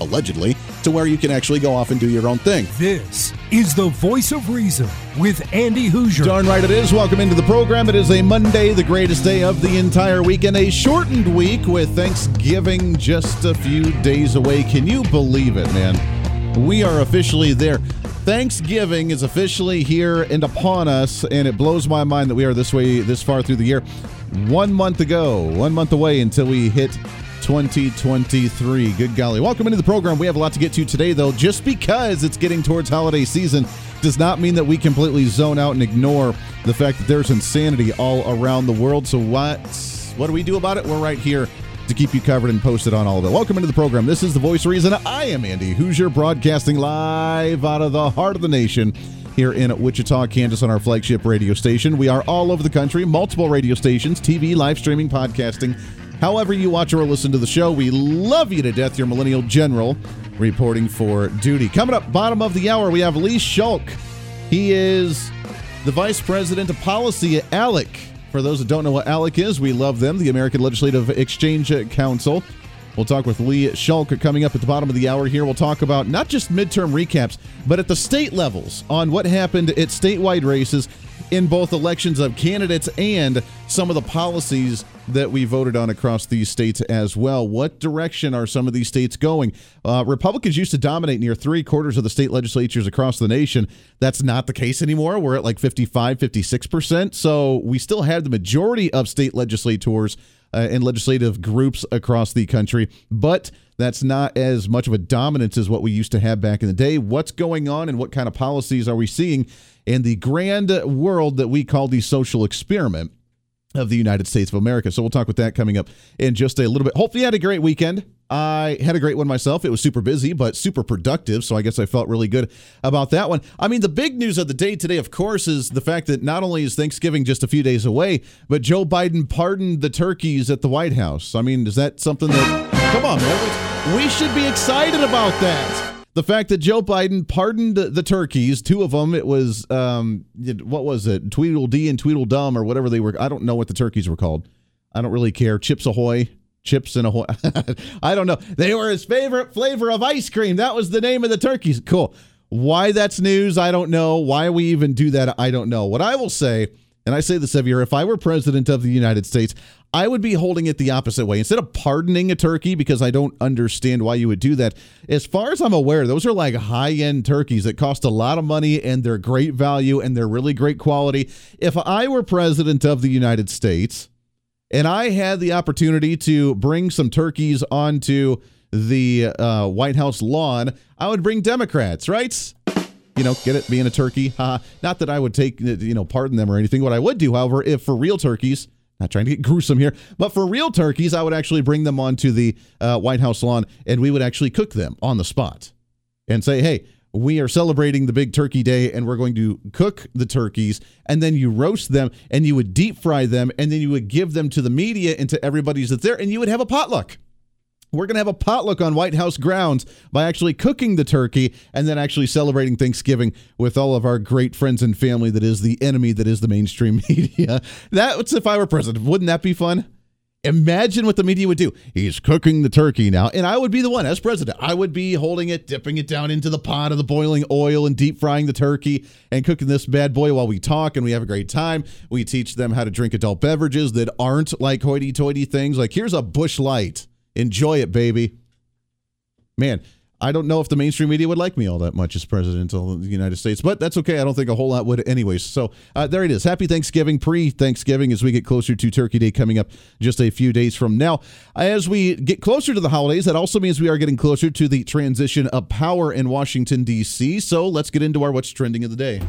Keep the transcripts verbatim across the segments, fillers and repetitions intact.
allegedly, to where you can actually go off and do your own thing. This is the Voice of Reason with Andy Hoosier. Darn right it is. Welcome into the program. It is a Monday, the greatest day of the entire week, and a shortened week with Thanksgiving just a few days away. Can you believe it, man? We are officially there. Thanksgiving is officially here and upon us, and it blows my mind that we are this way, this far through the year. One month ago, one month away until we hit twenty twenty-three. Good golly. Welcome into the program. We have a lot to get to today, though. Just because it's getting towards holiday season does not mean that we completely zone out and ignore the fact that there's insanity all around the world. So what, what do we do about it? We're right here to keep you covered and posted on all of it. Welcome into the program. This is The Voice of Reason. I am Andy Hoosier, broadcasting live out of the heart of the nation here in Wichita, Kansas, on our flagship radio station. We are all over the country, multiple radio stations, T V, live streaming, podcasting. However you watch or listen to the show, we love you to death. Your millennial general reporting for duty. Coming up, bottom of the hour, we have Lee Schalk. He is the vice president of policy at A L E C. For those that don't know what A L E C is, we love them, the American Legislative Exchange Council. We'll talk with Lee Schalk coming up at the bottom of the hour here. We'll talk about not just midterm recaps, but at the state levels on what happened at statewide races in both elections of candidates and some of the policies that we voted on across these states as well. What direction are some of these states going? Uh, Republicans used to dominate near three quarters of the state legislatures across the nation. That's not the case anymore. We're at like fifty-five, fifty-six percent. So we still have the majority of state legislators uh, and legislative groups across the country, but that's not as much of a dominance as what we used to have back in the day. What's going on and what kind of policies are we seeing in the grand world that we call the social experiment of the United States of America? So we'll talk with that coming up in just a little bit. Hopefully you had a great weekend. I had a great one myself. It was super busy, but super productive, so I guess I felt really good about that one. I mean, the big news of the day today, of course, is the fact that not only is Thanksgiving just a few days away, but Joe Biden pardoned the turkeys at the White House. I mean, is that something that... Come on, man. We should be excited about that. The fact that Joe Biden pardoned the turkeys, two of them, it was, um, what was it, Tweedledee and Tweedledum or whatever they were. I don't know what the turkeys were called. I don't really care. Chips Ahoy. Chips and Ahoy. I don't know. They were his favorite flavor of ice cream. That was the name of the turkeys. Cool. Why that's news, I don't know. Why we even do that, I don't know. What I will say, and I say this every year, if I were president of the United States, I would be holding it the opposite way. Instead of pardoning a turkey, because I don't understand why you would do that, as far as I'm aware, those are like high-end turkeys that cost a lot of money, and they're great value, and they're really great quality. If I were president of the United States, and I had the opportunity to bring some turkeys onto the uh, White House lawn, I would bring Democrats, right? You know, get it, being a turkey. Ha. Not that I would take, you know, pardon them or anything. What I would do, however, if for real turkeys... Not trying to get gruesome here, but for real turkeys, I would actually bring them onto the uh, White House lawn, and we would actually cook them on the spot and say, hey, we are celebrating the big turkey day, and we're going to cook the turkeys, and then you roast them, and you would deep fry them, and then you would give them to the media and to everybody that's there, and you would have a potluck. We're going to have a potluck on White House grounds by actually cooking the turkey and then actually celebrating Thanksgiving with all of our great friends and family that is the enemy that is the mainstream media. That's if I were president. Wouldn't that be fun? Imagine what the media would do. He's cooking the turkey now. And I would be the one, as president, I would be holding it, dipping it down into the pot of the boiling oil and deep frying the turkey and cooking this bad boy while we talk and we have a great time. We teach them how to drink adult beverages that aren't like hoity-toity things. Like, here's a Busch Light. Enjoy it, baby. Man, I don't know if the mainstream media would like me all that much as president of the United States, but that's okay. I don't think a whole lot would anyways. So uh, there it is. Happy Thanksgiving, pre-Thanksgiving, as we get closer to Turkey Day coming up just a few days from now. As we get closer to the holidays, that also means we are getting closer to the transition of power in Washington, D C So let's get into our What's Trending of the Day.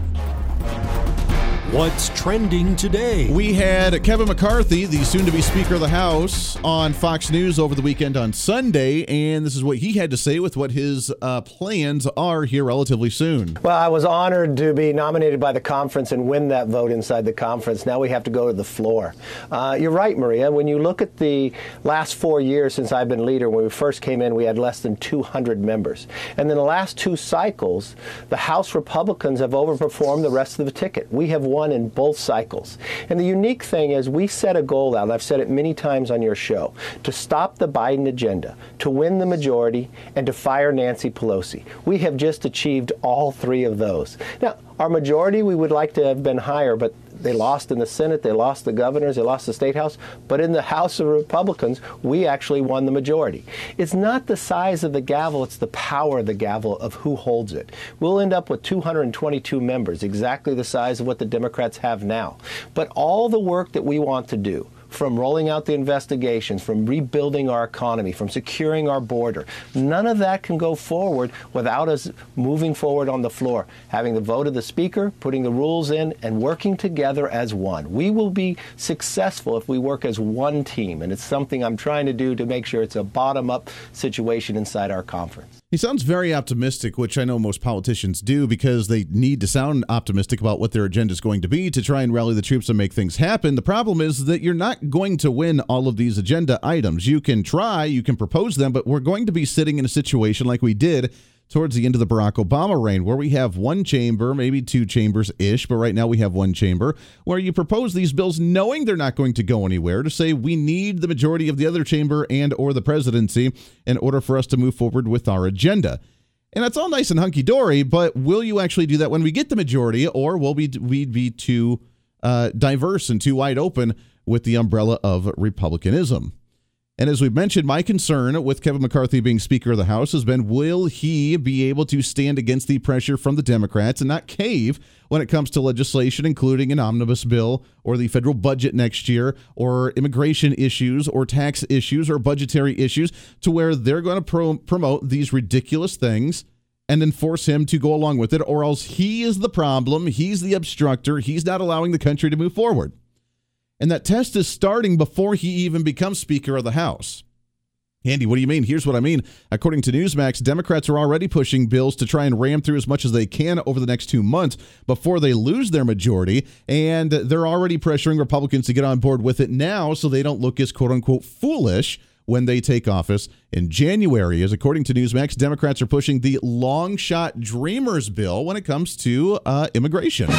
What's trending today? We had Kevin McCarthy, the soon-to-be Speaker of the House, on Fox News over the weekend on Sunday, and this is what he had to say with what his uh, plans are here relatively soon. Well, I was honored to be nominated by the conference and win that vote inside the conference. Now we have to go to the floor. Uh, you're right, Maria. When you look at the last four years since I've been leader, when we first came in, we had less than two hundred members. And in the last two cycles, the House Republicans have overperformed the rest of the ticket. We have won in both cycles. And the unique thing is we set a goal out, I've said it many times on your show, to stop the Biden agenda, to win the majority, and to fire Nancy Pelosi. We have just achieved all three of those. Now, our majority, we would like to have been higher, but they lost in the Senate, they lost the governors, they lost the State House, but in the House of Republicans, we actually won the majority. It's not the size of the gavel, it's the power of the gavel of who holds it. We'll end up with two hundred twenty-two members, exactly the size of what the Democrats have now. But all the work that we want to do, from rolling out the investigations, from rebuilding our economy, from securing our border. None of that can go forward without us moving forward on the floor, having the vote of the Speaker, putting the rules in, and working together as one. We will be successful if we work as one team, and it's something I'm trying to do to make sure it's a bottom-up situation inside our conference. He sounds very optimistic, which I know most politicians do because they need to sound optimistic about what their agenda is going to be to try and rally the troops and make things happen. The problem is that you're not going to win all of these agenda items. You can try, you can propose them, but we're going to be sitting in a situation like we did towards the end of the Barack Obama reign, where we have one chamber, maybe two chambers-ish, but right now we have one chamber, where you propose these bills knowing they're not going to go anywhere, to say we need the majority of the other chamber and or the presidency in order for us to move forward with our agenda. And that's all nice and hunky-dory, but will you actually do that when we get the majority, or will we we be too uh, diverse and too wide open with the umbrella of Republicanism? And as we've mentioned, my concern with Kevin McCarthy being Speaker of the House has been, will he be able to stand against the pressure from the Democrats and not cave when it comes to legislation, including an omnibus bill or the federal budget next year or immigration issues or tax issues or budgetary issues, to where they're going to pro- promote these ridiculous things and then force him to go along with it, or else he is the problem. He's the obstructor. He's not allowing the country to move forward. And that test is starting before he even becomes Speaker of the House. Andy, what do you mean? Here's what I mean. According to Newsmax, Democrats are already pushing bills to try and ram through as much as they can over the next two months before they lose their majority. And they're already pressuring Republicans to get on board with it now so they don't look as quote-unquote foolish when they take office in January. As according to Newsmax, Democrats are pushing the long-shot Dreamers bill when it comes to uh, immigration.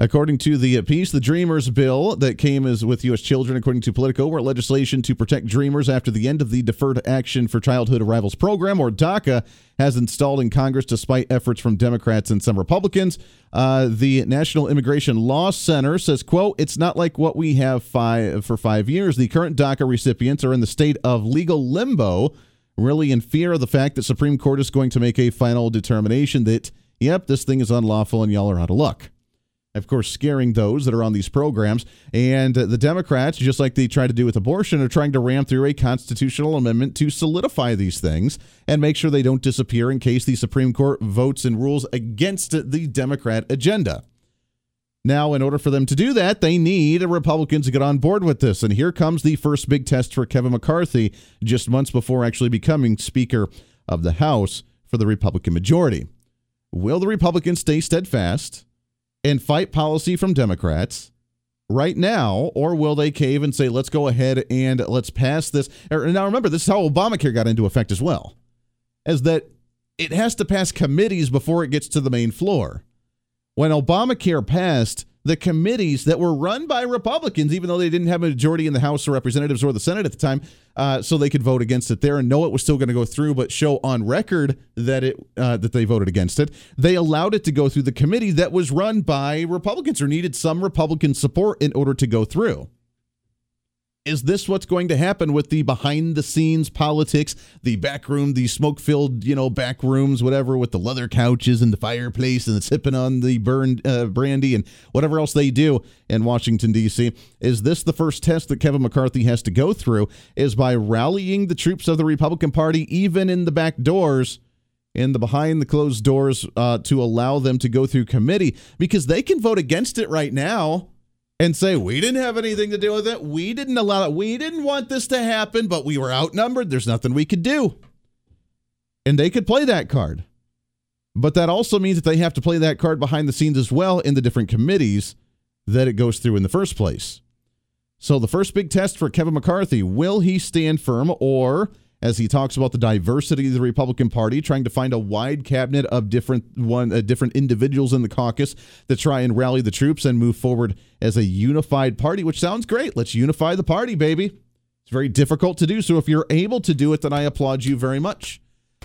According to the piece, the Dreamers bill that came as with U S children, according to Politico, were legislation to protect Dreamers after the end of the Deferred Action for Childhood Arrivals program, or DACA, has installed in Congress despite efforts from Democrats and some Republicans. Uh, the National Immigration Law Center says, quote, it's not like what we have five, for five years. The current DACA recipients are in the state of legal limbo, really in fear of the fact that Supreme Court is going to make a final determination that, yep, this thing is unlawful and y'all are out of luck. Of course, scaring those that are on these programs. And uh, the Democrats, just like they try to do with abortion, are trying to ram through a constitutional amendment to solidify these things and make sure they don't disappear in case the Supreme Court votes and rules against the Democrat agenda. Now, in order for them to do that, they need Republicans to get on board with this. And here comes the first big test for Kevin McCarthy just months before actually becoming Speaker of the House for the Republican majority. Will the Republicans stay steadfast and fight policy from Democrats right now, or will they cave and say, let's go ahead and let's pass this? Now, remember, this is how Obamacare got into effect as well, is that it has to pass committees before it gets to the main floor. When Obamacare passed, the committees that were run by Republicans, even though they didn't have a majority in the House of Representatives or the Senate at the time, uh, so they could vote against it there and know it was still going to go through, but show on record that it uh, that they voted against it. They allowed it to go through the committee that was run by Republicans or needed some Republican support in order to go through. Is this what's going to happen with the behind-the-scenes politics, the back room, the smoke-filled, you know, back rooms, whatever, with the leather couches and the fireplace and the sipping on the burned uh, brandy and whatever else they do in Washington, D C? Is this the first test that Kevin McCarthy has to go through, is by rallying the troops of the Republican Party, even in the back doors, in the behind the closed doors uh, to allow them to go through committee, because they can vote against it right now and say, we didn't have anything to do with it. We didn't allow it. We didn't want this to happen, but we were outnumbered. There's nothing we could do. And they could play that card. But that also means that they have to play that card behind the scenes as well in the different committees that it goes through in the first place. So the first big test for Kevin McCarthy, will he stand firm, or, as he talks about the diversity of the Republican Party, trying to find a wide cabinet of different one uh, different individuals in the caucus to try and rally the troops and move forward as a unified party, which sounds great. Let's unify the party, baby. It's very difficult to do. So if you're able to do it, then I applaud you very much.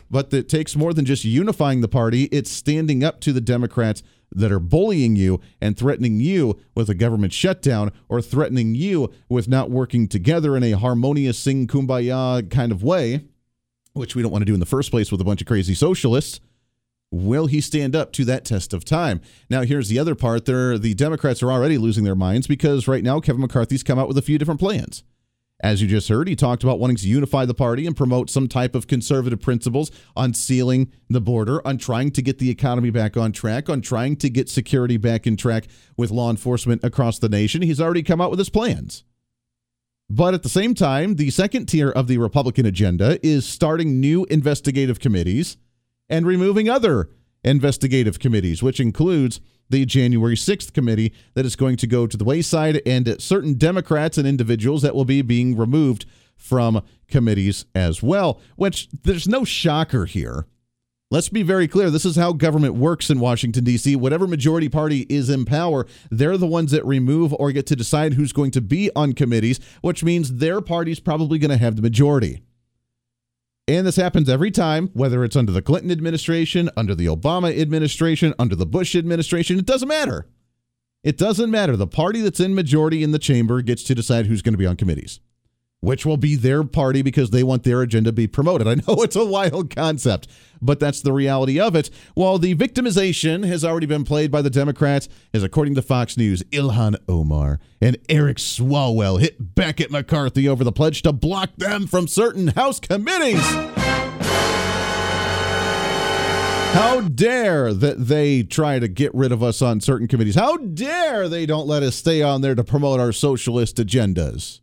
But it takes more than just unifying the party. It's standing up to the Democrats that are bullying you and threatening you with a government shutdown, or threatening you with not working together in a harmonious sing kumbaya kind of way, which we don't want to do in the first place with a bunch of crazy socialists. Will he stand up to that test of time? Now, here's the other part. There, the Democrats are already losing their minds, because right now Kevin McCarthy's come out with a few different plans. As you just heard, he talked about wanting to unify the party and promote some type of conservative principles on sealing the border, on trying to get the economy back on track, on trying to get security back in track with law enforcement across the nation. He's already come out with his plans. But at the same time, the second tier of the Republican agenda is starting new investigative committees and removing other investigative committees, which includes the January sixth committee that is going to go to the wayside, and certain Democrats and individuals that will be being removed from committees as well, which there's no shocker here. Let's be very clear. This is how government works in Washington, D C. Whatever majority party is in power, they're the ones that remove or get to decide who's going to be on committees, which means their party's probably going to have the majority. And this happens every time, whether it's under the Clinton administration, under the Obama administration, under the Bush administration. It doesn't matter. It doesn't matter. The party that's in majority in the chamber gets to decide who's going to be on committees, which will be their party, because they want their agenda to be promoted. I know it's a wild concept, but that's the reality of it. While the victimization has already been played by the Democrats, as according to Fox News, Ilhan Omar and Eric Swalwell hit back at McCarthy over the pledge to block them from certain House committees. How dare that they try to get rid of us on certain committees? How dare they don't let us stay on there to promote our socialist agendas?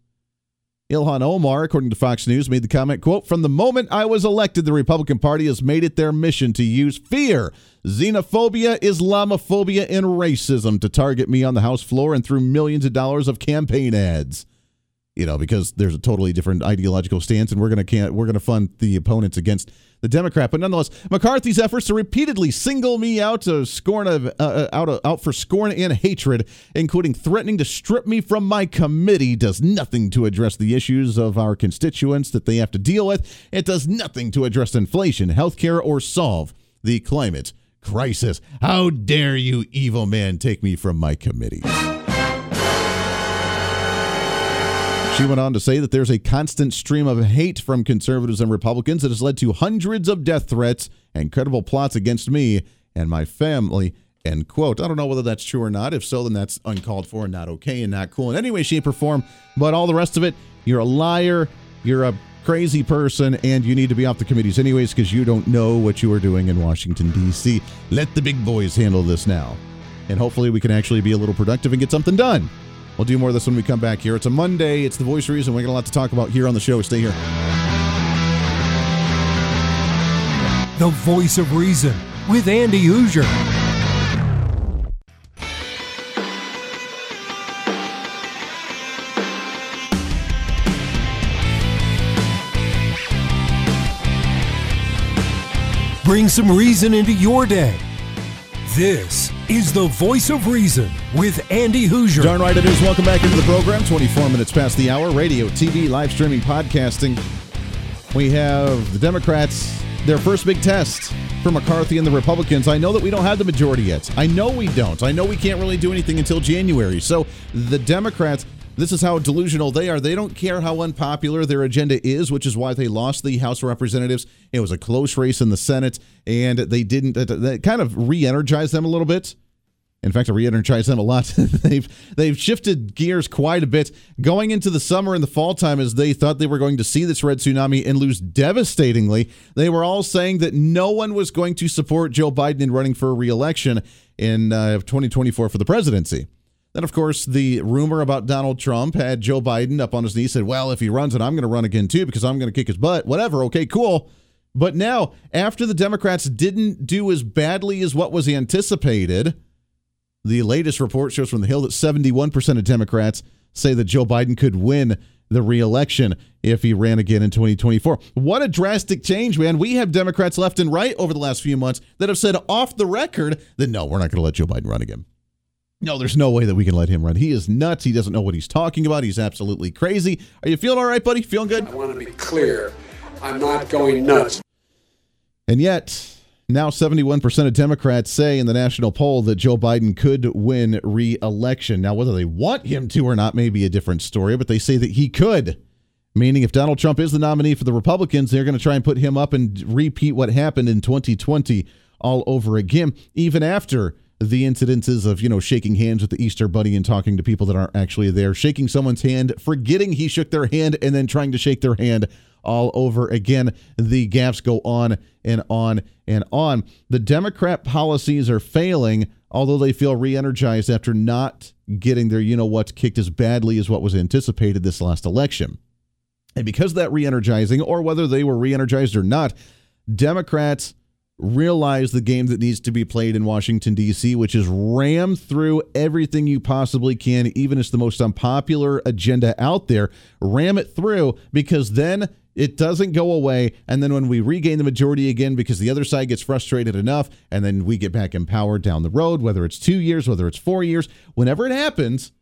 Ilhan Omar, according to Fox News, made the comment, quote, "From the moment I was elected, the Republican Party has made it their mission to use fear, xenophobia, Islamophobia, and racism to target me on the House floor and through millions of dollars of campaign ads." You know, because there's a totally different ideological stance, and we're going to we're going to fund the opponents against the Democrat. But nonetheless, McCarthy's efforts to repeatedly single me out to scorn of uh, out of, out for scorn and hatred, including threatening to strip me from my committee, does nothing to address the issues of our constituents that they have to deal with. It does nothing to address inflation, health care, or solve the climate crisis. How dare you, evil man, take me from my committee? She went on to say that there's a constant stream of hate from conservatives and Republicans that has led to hundreds of death threats and credible plots against me and my family, end quote. I don't know whether that's true or not. If so, then that's uncalled for and not okay and not cool in any way, shape, or form. But all the rest of it, you're a liar, you're a crazy person, and you need to be off the committees anyways, because you don't know what you are doing in Washington, D C. Let the big boys handle this now. And hopefully we can actually be a little productive and get something done. We'll do more of this when we come back here. It's a Monday. It's The Voice of Reason. We got a lot to talk about here on the show. Stay here. The Voice of Reason with Andy Hoosier. Bring some reason into your day. This is The Voice of Reason with Andy Hoosier. Darn right it is. Welcome back into the program. twenty-four minutes past the hour. Radio, T V, live streaming, podcasting. We have the Democrats, their first big test for McCarthy and the Republicans. I know that we don't have the majority yet. I know we don't. I know we can't really do anything until January. So the Democrats, this is how delusional they are. They don't care how unpopular their agenda is, which is why they lost the House of Representatives. It was a close race in the Senate, and they didn't. That kind of re-energized them a little bit. In fact, I re-energize them a lot. they've they've shifted gears quite a bit going into the summer and the fall time, as they thought they were going to see this red tsunami and lose devastatingly. They were all saying that no one was going to support Joe Biden in running for re-election in uh, twenty twenty-four for the presidency. Then, of course, the rumor about Donald Trump had Joe Biden up on his knee, said, well, if he runs it, I'm going to run again, too, because I'm going to kick his butt. Whatever. Okay, cool. But now, after the Democrats didn't do as badly as what was anticipated, the latest report shows from the Hill that seventy-one percent of Democrats say that Joe Biden could win the re-election if he ran again in twenty twenty-four. What a drastic change, man. We have Democrats left and right over the last few months that have said off the record that, no, we're not going to let Joe Biden run again. No, there's no way that we can let him run. He is nuts. He doesn't know what he's talking about. He's absolutely crazy. Are you feeling all right, buddy? Feeling good? I want to be clear. I'm not going nuts. And yet, now seventy-one percent of Democrats say in the national poll that Joe Biden could win re-election. Now, whether they want him to or not may be a different story, but they say that he could. Meaning, if Donald Trump is the nominee for the Republicans, they're going to try and put him up and repeat what happened in twenty twenty all over again, even after the incidences of, you know, shaking hands with the Easter Bunny and talking to people that aren't actually there, shaking someone's hand, forgetting he shook their hand, and then trying to shake their hand all over again. The gaps go on and on and on. The Democrat policies are failing, although they feel re-energized after not getting their you-know-what kicked as badly as what was anticipated this last election. And because of that re-energizing, or whether they were re-energized or not, Democrats realize the game that needs to be played in Washington, D C, which is ram through everything you possibly can, even if it's the most unpopular agenda out there. Ram it through, because then it doesn't go away. And then when we regain the majority again, because the other side gets frustrated enough, and then we get back in power down the road, whether it's two years, whether it's four years, whenever it happens,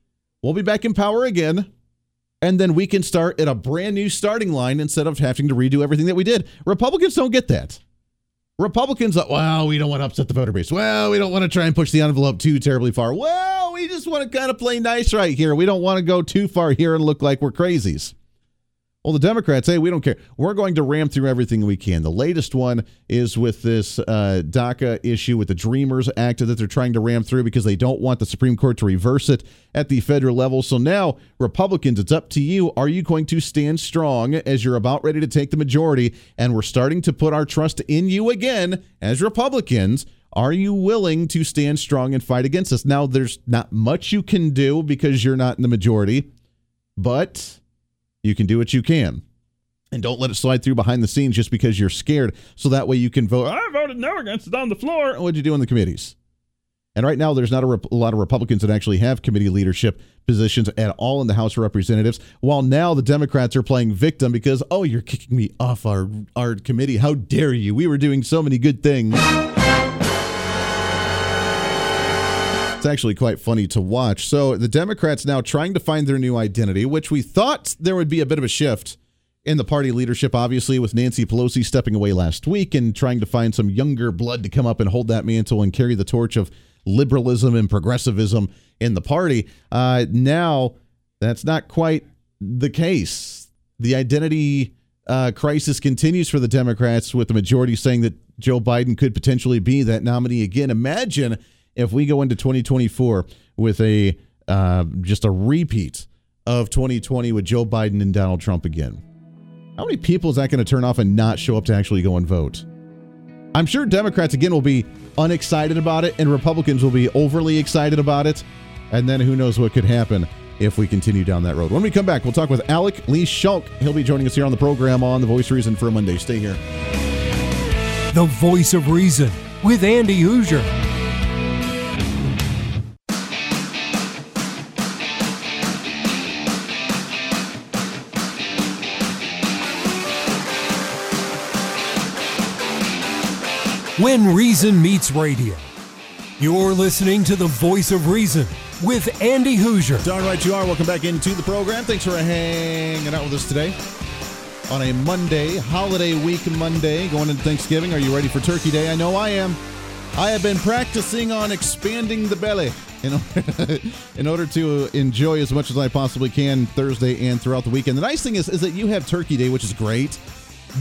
we'll be back in power again. And then we can start at a brand new starting line instead of having to redo everything that we did. Republicans don't get that. Republicans, well, we don't want to upset the voter base. Well, we don't want to try and push the envelope too terribly far. Well, we just want to kind of play nice right here. We don't want to go too far here and look like we're crazies. Well, the Democrats, hey, we don't care. We're going to ram through everything we can. The latest one is with this uh, DACA issue with the Dreamers Act that they're trying to ram through because they don't want the Supreme Court to reverse it at the federal level. So now, Republicans, it's up to you. Are you going to stand strong as you're about ready to take the majority? And we're starting to put our trust in you again as Republicans. Are you willing to stand strong and fight against us? Now, there's not much you can do because you're not in the majority, but you can do what you can. And don't let it slide through behind the scenes just because you're scared. So that way you can vote, I voted no against it on the floor. And what'd you do in the committees? And right now, there's not a, rep- a lot of Republicans that actually have committee leadership positions at all in the House of Representatives. While now the Democrats are playing victim because, oh, you're kicking me off our, our committee. How dare you? We were doing so many good things. It's actually quite funny to watch. So the Democrats now trying to find their new identity, which we thought there would be a bit of a shift in the party leadership, obviously, with Nancy Pelosi stepping away last week and trying to find some younger blood to come up and hold that mantle and carry the torch of liberalism and progressivism in the party. Uh, now, that's not quite the case. The identity uh, crisis continues for the Democrats, with the majority saying that Joe Biden could potentially be that nominee again. Imagine if we go into twenty twenty-four with a uh, just a repeat of twenty twenty with Joe Biden and Donald Trump again, how many people is that going to turn off and not show up to actually go and vote? I'm sure Democrats, again, will be unexcited about it, and Republicans will be overly excited about it. And then who knows what could happen if we continue down that road. When we come back, we'll talk with ALEC, Lee Schalk. He'll be joining us here on the program on The Voice of Reason for Monday. Stay here. The Voice of Reason with Andy Hoosier. When Reason Meets Radio, you're listening to The Voice of Reason with Andy Hoosier. Darn right you are. Welcome back into the program. Thanks for hanging out with us today on a Monday, holiday week Monday, going into Thanksgiving. Are you ready for Turkey Day? I know I am. I have been practicing on expanding the belly in order, in order to enjoy as much as I possibly can Thursday and throughout the weekend. The nice thing is, is that you have Turkey Day, which is great.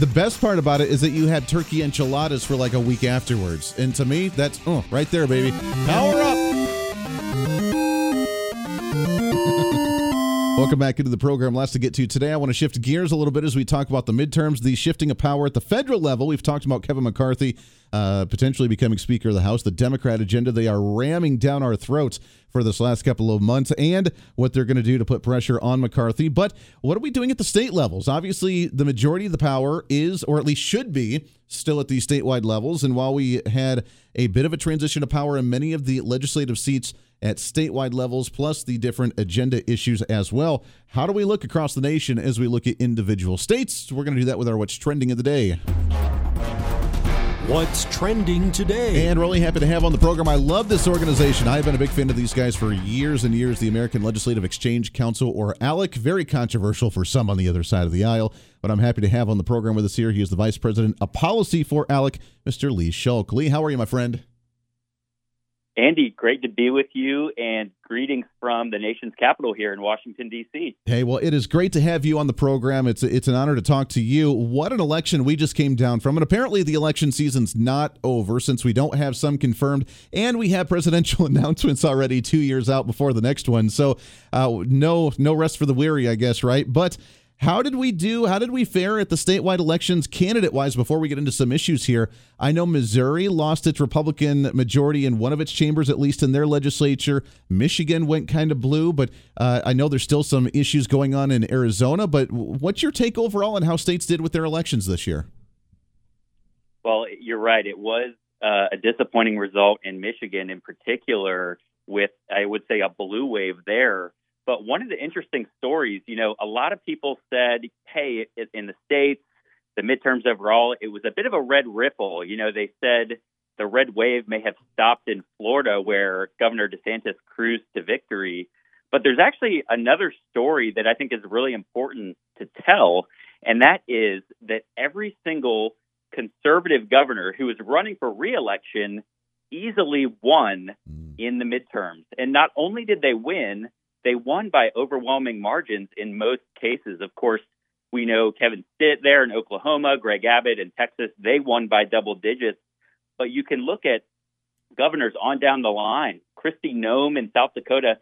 The best part about it is that you had turkey enchiladas for like a week afterwards. And to me, that's oh, right there, baby. Power up. Welcome back into the program. Lots to get to today. I want to shift gears a little bit as we talk about the midterms, the shifting of power at the federal level. We've talked about Kevin McCarthy uh, potentially becoming Speaker of the House, the Democrat agenda they are ramming down our throats for this last couple of months, and what they're going to do to put pressure on McCarthy. But what are we doing at the state levels? Obviously, the majority of the power is, or at least should be, still at these statewide levels. And while we had a bit of a transition of power in many of the legislative seats at statewide levels, plus the different agenda issues as well, how do we look across the nation as we look at individual states? We're going to do that with our What's Trending of the Day. What's Trending Today? And really happy to have on the program. I love this organization. I've been a big fan of these guys for years and years. The American Legislative Exchange Council, or ALEC. Very controversial for some on the other side of the aisle. But I'm happy to have on the program with us here, he is the Vice President of Policy for ALEC, Mister Lee Schalk. Lee, how are you, my friend? Andy, great to be with you, and greetings from the nation's capital here in Washington, D C Hey, well, it is great to have you on the program. It's it's an honor to talk to you. What an election we just came down from, and apparently the election season's not over since we don't have some confirmed, and we have presidential announcements already two years out before the next one, so uh, no no rest for the weary, I guess, right? But how did we do? How did we fare at the statewide elections candidate-wise before we get into some issues here? I know Missouri lost its Republican majority in one of its chambers, at least in their legislature. Michigan went kind of blue, but uh, I know there's still some issues going on in Arizona. But what's your take overall on how states did with their elections this year? Well, you're right. It was uh, a disappointing result in Michigan in particular, with, I would say, a blue wave there. But one of the interesting stories, you know, a lot of people said, hey, in the states, the midterms overall, it was a bit of a red ripple. You know, they said the red wave may have stopped in Florida, where Governor DeSantis cruised to victory. But there's actually another story that I think is really important to tell, and that is that every single conservative governor who is running for reelection easily won in the midterms. And not only did they win, they won by overwhelming margins in most cases. Of course, we know Kevin Stitt there in Oklahoma, Greg Abbott in Texas, they won by double digits. But you can look at governors on down the line. Kristi Noem in South Dakota,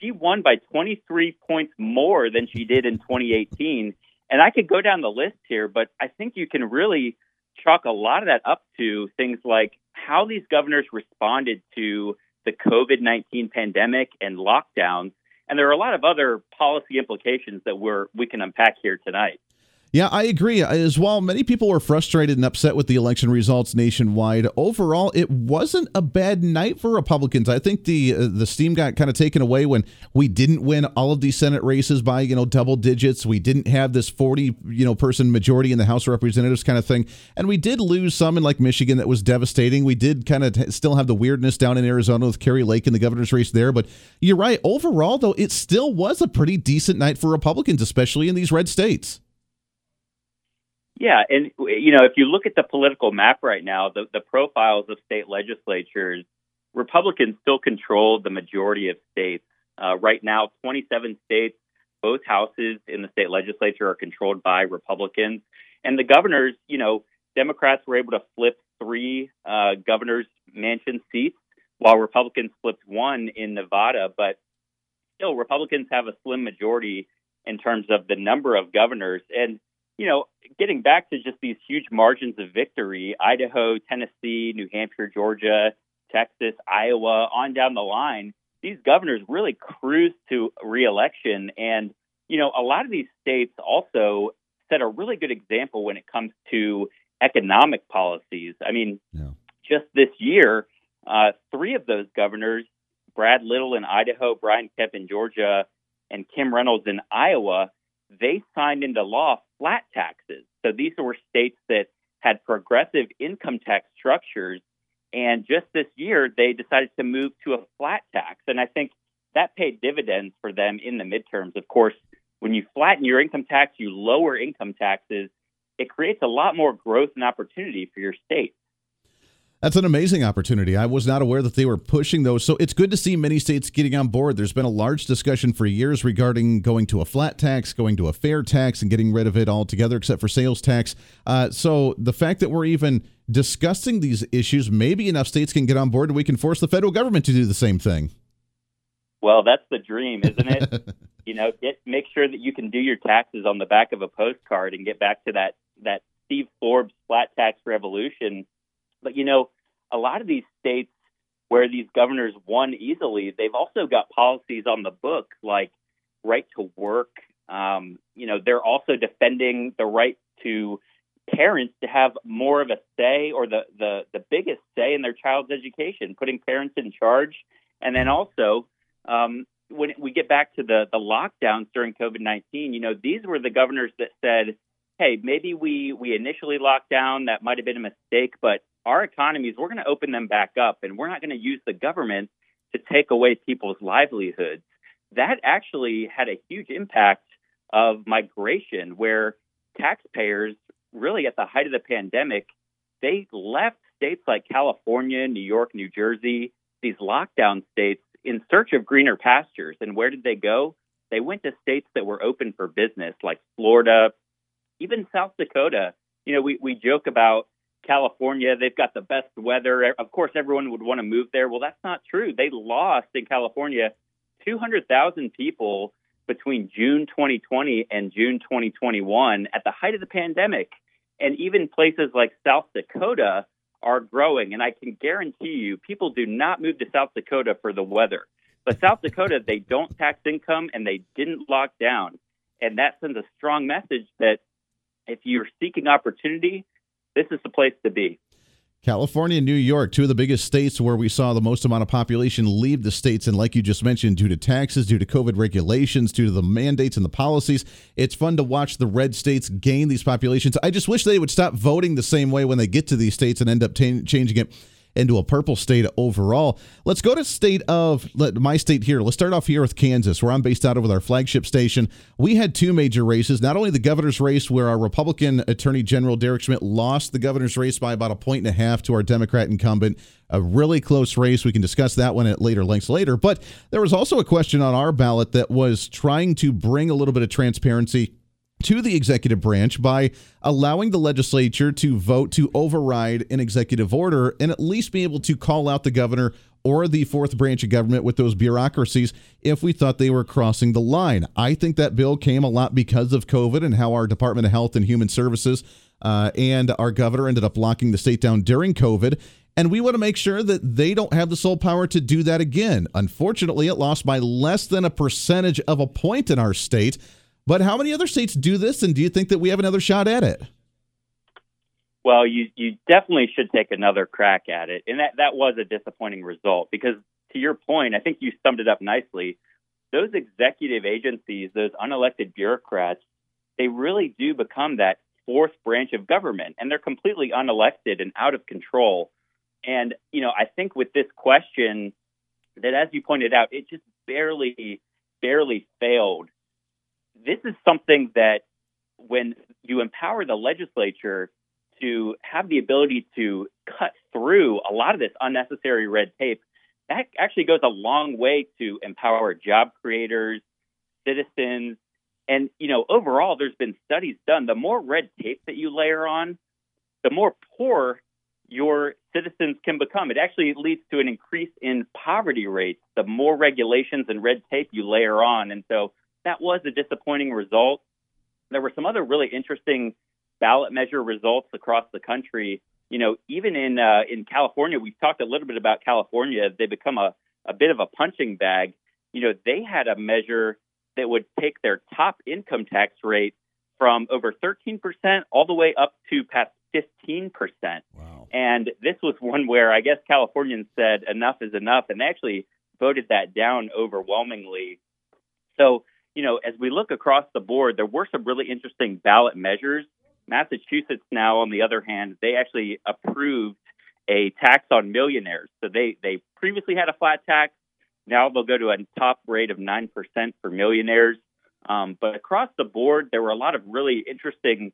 she won by twenty-three points more than she did in twenty eighteen. And I could go down the list here, but I think you can really chalk a lot of that up to things like how these governors responded to the covid nineteen pandemic and lockdowns. And there are a lot of other policy implications that we're we can unpack here tonight. Yeah, I agree. As while many people were frustrated and upset with the election results nationwide, overall, it wasn't a bad night for Republicans. I think the uh, the steam got kind of taken away when we didn't win all of these Senate races by, you know, double digits. We didn't have this forty, you know, person majority in the House of Representatives kind of thing. And we did lose some in like Michigan that was devastating. We did kind of t- still have the weirdness down in Arizona with Kari Lake in the governor's race there. But you're right. Overall, though, it still was a pretty decent night for Republicans, especially in these red states. Yeah. And, you know, if you look at the political map right now, the, the profiles of state legislatures, Republicans still control the majority of states. Uh, right now, twenty-seven states, both houses in the state legislature are controlled by Republicans. And the governors, you know, Democrats were able to flip three uh, governor's mansion seats, while Republicans flipped one in Nevada. But still, Republicans have a slim majority in terms of the number of governors. And you know, getting back to just these huge margins of victory, Idaho, Tennessee, New Hampshire, Georgia, Texas, Iowa, on down the line, these governors really cruised to reelection. And, you know, a lot of these states also set a really good example when it comes to economic policies. I mean, yeah. just this year, uh, three of those governors, Brad Little in Idaho, Brian Kemp in Georgia, and Kim Reynolds in Iowa, they signed into law flat taxes. So these were states that had progressive income tax structures. And just this year, they decided to move to a flat tax. And I think that paid dividends for them in the midterms. Of course, when you flatten your income tax, you lower income taxes. It creates a lot more growth and opportunity for your state. That's an amazing opportunity. I was not aware that they were pushing those. So it's good to see many states getting on board. There's been a large discussion for years regarding going to a flat tax, going to a fair tax, and getting rid of it altogether except for sales tax. Uh, so the fact that we're even discussing these issues, maybe enough states can get on board and we can force the federal government to do the same thing. Well, that's the dream, isn't it? You know, get, make sure that you can do your taxes on the back of a postcard and get back to that, that Steve Forbes flat tax revolution. But, you know, a lot of these states where these governors won easily, they've also got policies on the book like right to work. Um, you know, they're also defending the right to parents to have more of a say, or the, the, the biggest say in their child's education, putting parents in charge. And then also, um, when we get back to the, the lockdowns during COVID nineteen, you know, these were the governors that said, hey, maybe we, we initially locked down. That might have been a mistake, but our economies, we're going to open them back up, and we're not going to use the government to take away people's livelihoods. That actually had a huge impact of migration, where taxpayers really at the height of the pandemic, they left states like California, New York, New Jersey, these lockdown states, in search of greener pastures. And where did they go? They went to states that were open for business, like Florida, even South Dakota. You know, we, we joke about California. They've got the best weather. Of course, everyone would want to move there. Well, that's not true. They lost in California two hundred thousand people between June twenty twenty and June twenty twenty-one at the height of the pandemic. And even places like South Dakota are growing. And I can guarantee you, people do not move to South Dakota for the weather. But South Dakota, they don't tax income, and they didn't lock down. And that sends a strong message that if you're seeking opportunity, this is the place to be. California and New York, two of the biggest states where we saw the most amount of population leave the states. And like you just mentioned, due to taxes, due to COVID regulations, due to the mandates and the policies, it's fun to watch the red states gain these populations. I just wish they would stop voting the same way when they get to these states and end up t- changing it into a purple state overall. Let's go to state of let, my state here. Let's start off here with Kansas, where I'm based out of with our flagship station. We had two major races, not only the governor's race, where our Republican Attorney General Derek Schmidt lost the governor's race by about a point and a half to our Democrat incumbent. A really close race. We can discuss that one at later lengths later. But there was also a question on our ballot that was trying to bring a little bit of transparency to the executive branch by allowing the legislature to vote to override an executive order and at least be able to call out the governor or the fourth branch of government with those bureaucracies if we thought they were crossing the line. I think that bill came a lot because of COVID and how our Department of Health and Human Services uh, and our governor ended up locking the state down during COVID. And we want to make sure that they don't have the sole power to do that again. Unfortunately, it lost by less than a percentage of a point in our state. But how many other states do this, and do you think that we have another shot at it? Well, you, you definitely should take another crack at it. And that, that was a disappointing result because, to your point, I think you summed it up nicely. Those executive agencies, those unelected bureaucrats, they really do become that fourth branch of government, and they're completely unelected and out of control. And, you know, I think with this question that, as you pointed out, it just barely, barely failed. This is something that when you empower the legislature to have the ability to cut through a lot of this unnecessary red tape, that actually goes a long way to empower job creators, citizens. And, you know, overall, there's been studies done. The more red tape that you layer on, the more poor your citizens can become. It actually leads to an increase in poverty rates, the more regulations and red tape you layer on. And so that was a disappointing result. There were some other really interesting ballot measure results across the country. You know, even in uh, in California, we've talked a little bit about California. They become a, a bit of a punching bag. You know, they had a measure that would take their top income tax rate from over thirteen percent all the way up to past fifteen percent. Wow. And this was one where I guess Californians said enough is enough, and they actually voted that down overwhelmingly. So, you know, as we look across the board, there were some really interesting ballot measures. Massachusetts now, on the other hand, they actually approved a tax on millionaires. So they, they previously had a flat tax. Now they'll go to a top rate of nine percent for millionaires. Um, but across the board, there were a lot of really interesting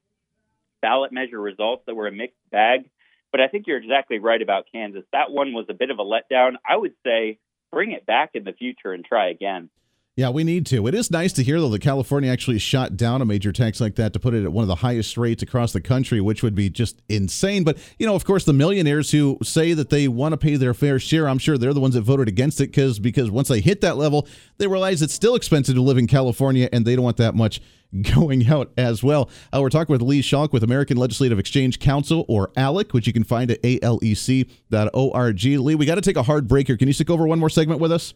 ballot measure results that were a mixed bag. But I think you're exactly right about Kansas. That one was a bit of a letdown. I would say bring it back in the future and try again. Yeah, we need to. It is nice to hear, though, that California actually shot down a major tax like that to put it at one of the highest rates across the country, which would be just insane. But, you know, of course, the millionaires who say that they want to pay their fair share, I'm sure they're the ones that voted against it because because once they hit that level, they realize it's still expensive to live in California, and they don't want that much going out as well. Uh, we're talking with Lee Schalk with American Legislative Exchange Council, or ALEC, which you can find at A L E C dot org. Lee, we got to take a hard break here. Can you stick over one more segment with us?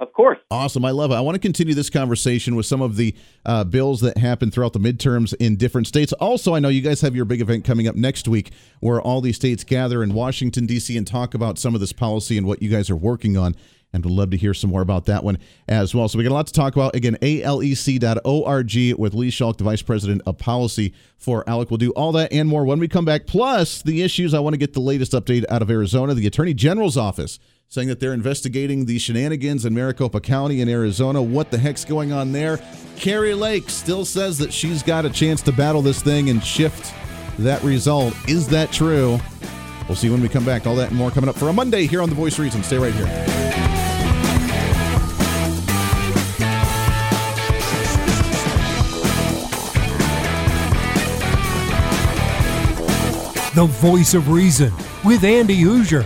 Of course. Awesome. I love it. I want to continue this conversation with some of the uh, bills that happen throughout the midterms in different states. Also, I know you guys have your big event coming up next week where all these states gather in Washington, D C and talk about some of this policy and what you guys are working on. And we'd love to hear some more about that one as well. So we got a lot to talk about. Again, A L E C dot org with Lee Schalk, the Vice President of Policy for ALEC. We'll do all that and more when we come back. Plus, the issues, I want to get the latest update out of Arizona. The Attorney General's office saying that they're investigating the shenanigans in Maricopa County in Arizona. What the heck's going on there? Kari Lake still says that she's got a chance to battle this thing and shift that result. Is that true? We'll see when we come back. All that and more coming up for a Monday here on The Voice of Reason. Stay right here. The Voice of Reason with Andy Hoosier.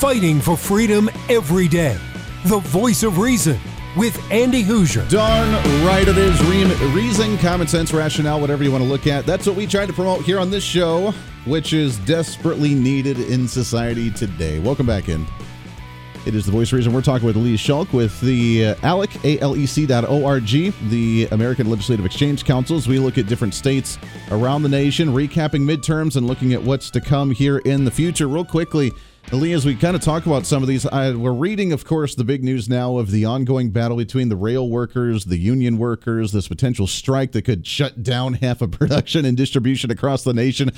Fighting for freedom every day. The Voice of Reason with Andy Hoosier. Darn right it is. Reason, common sense, rationale, whatever you want to look at. That's what we try to promote here on this show, which is desperately needed in society today. Welcome back in. It is The Voice of Reason. We're talking with Lee Schalk with the uh, ALEC, A L E C dot org, the American Legislative Exchange Council, as we look at different states around the nation, recapping midterms and looking at what's to come here in the future. Real quickly, Lee, as we kind of talk about some of these, I, we're reading, of course, the big news now of the ongoing battle between the rail workers, the union workers, this potential strike that could shut down half of production and distribution across the nation.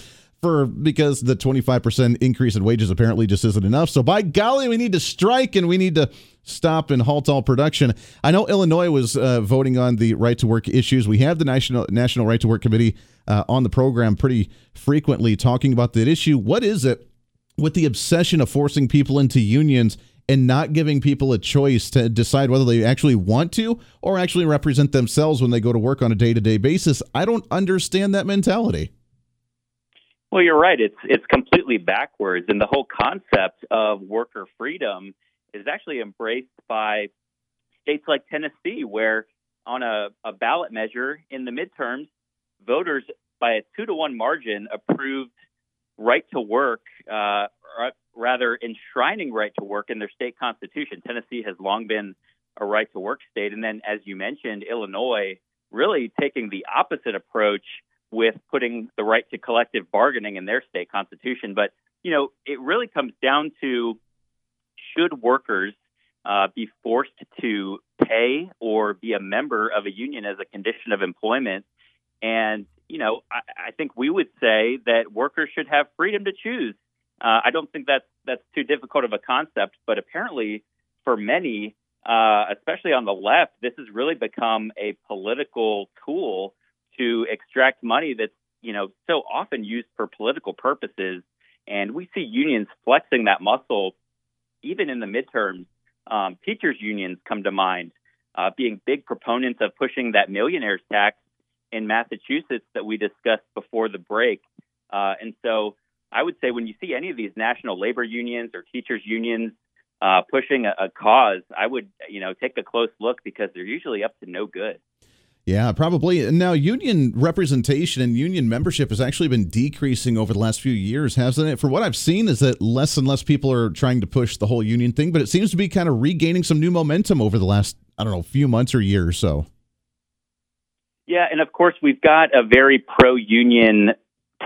For because the twenty-five percent increase in wages apparently just isn't enough. So by golly, we need to strike and we need to stop and halt all production. I know Illinois was uh, voting on the right to work issues. We have the National National Right to Work Committee uh, on the program pretty frequently talking about that issue. What is it with the obsession of forcing people into unions and not giving people a choice to decide whether they actually want to or actually represent themselves when they go to work on a day-to-day basis? I don't understand that mentality. Well, you're right. It's it's completely backwards. And the whole concept of worker freedom is actually embraced by states like Tennessee, where on a, a ballot measure in the midterms, voters by a two to one margin approved right to work, uh, or rather enshrining right to work in their state constitution. Tennessee has long been a right to work state. And then, as you mentioned, Illinois really taking the opposite approach with putting the right to collective bargaining in their state constitution. But, you know, it really comes down to, should workers uh, be forced to pay or be a member of a union as a condition of employment? And, you know, I, I think we would say that workers should have freedom to choose. Uh, I don't think that's, that's too difficult of a concept, but apparently for many, uh, especially on the left, this has really become a political tool to extract money that's, you know, so often used for political purposes. And we see unions flexing that muscle, even in the midterms. Um, teachers' unions come to mind, uh, being big proponents of pushing that millionaire's tax in Massachusetts that we discussed before the break. Uh, and so I would say when you see any of these national labor unions or teachers' unions uh, pushing a, a cause, I would, you know, take a close look because they're usually up to no good. Yeah, probably. Now, union representation and union membership has actually been decreasing over the last few years, hasn't it? For what I've seen is that less and less people are trying to push the whole union thing, but it seems to be kind of regaining some new momentum over the last, I don't know, few months or year or so. Yeah, and of course, we've got a very pro-union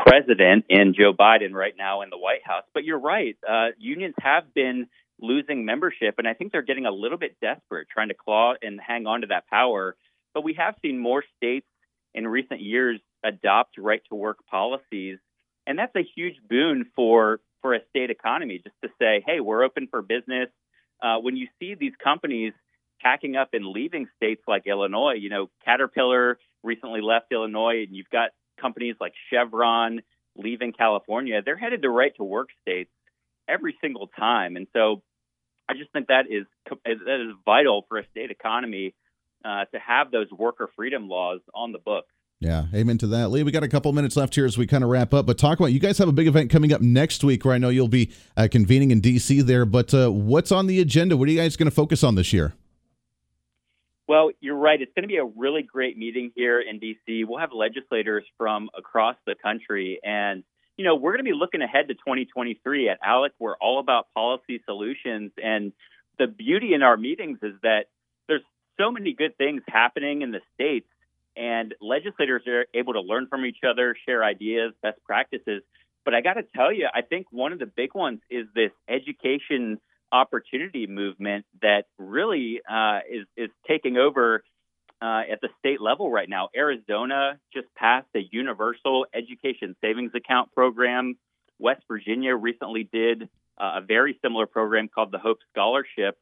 president in Joe Biden right now in the White House. But you're right. Uh, unions have been losing membership, and I think they're getting a little bit desperate, trying to claw and hang on to that power. But we have seen more states in recent years adopt right-to-work policies, and that's a huge boon for, for a state economy, just to say, hey, we're open for business. Uh, when you see these companies packing up and leaving states like Illinois. You know, Caterpillar recently left Illinois, and you've got companies like Chevron leaving California. They're headed to right-to-work states every single time. And so I just think that is that is vital for a state economy uh, to have those worker freedom laws on the books. Yeah, amen to that. Lee, we got a couple minutes left here as we kind of wrap up, but talk about, you guys have a big event coming up next week where I know you'll be uh, convening in D C there, but uh, what's on the agenda? What are you guys going to focus on this year? Well, you're right. It's going to be a really great meeting here in D C. We'll have legislators from across the country, and, you know, we're going to be looking ahead to twenty twenty-three. At ALEC, we're all about policy solutions, and the beauty in our meetings is that there's so many good things happening in the states, and legislators are able to learn from each other, share ideas, best practices. But I got to tell you, I think one of the big ones is this education opportunity movement that really uh, is, is taking over uh, at the state level right now. Arizona just passed a universal education savings account program. West Virginia recently did uh, a very similar program called the Hope Scholarship.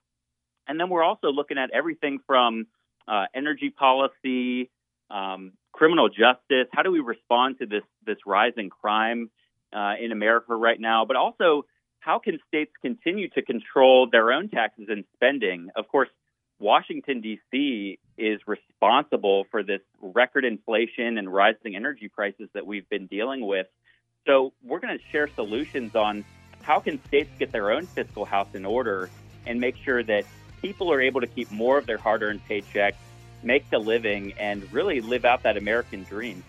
And then we're also looking at everything from uh, energy policy, Um, criminal justice. How do we respond to this this rise in crime uh, in America right now? But also, how can states continue to control their own taxes and spending? Of course, Washington, D C is responsible for this record inflation and rising energy prices that we've been dealing with. So we're going to share solutions on how can states get their own fiscal house in order and make sure that people are able to keep more of their hard-earned paychecks, make the living, and really live out that American dream.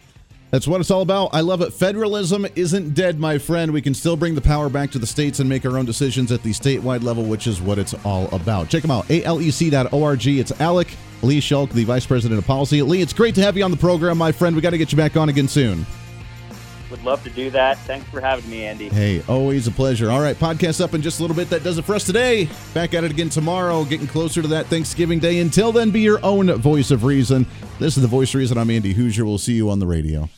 That's what it's all about. I love it. Federalism isn't dead, my friend. We can still bring the power back to the states and make our own decisions at the statewide level, which is what it's all about. Check them out, A L E C dot org. It's ALEC. Lee Schalk, the Vice President of Policy. Lee, it's great to have you on the program, my friend. We got to get you back on again soon. Would love to do that. Thanks for having me, Andy. Hey, always a pleasure. All right, podcast up in just a little bit. That does it for us today. Back at it again tomorrow, getting closer to that Thanksgiving Day. Until then, be your own voice of reason. This is the Voice of Reason. I'm Andy Hoosier. We'll see you on the radio.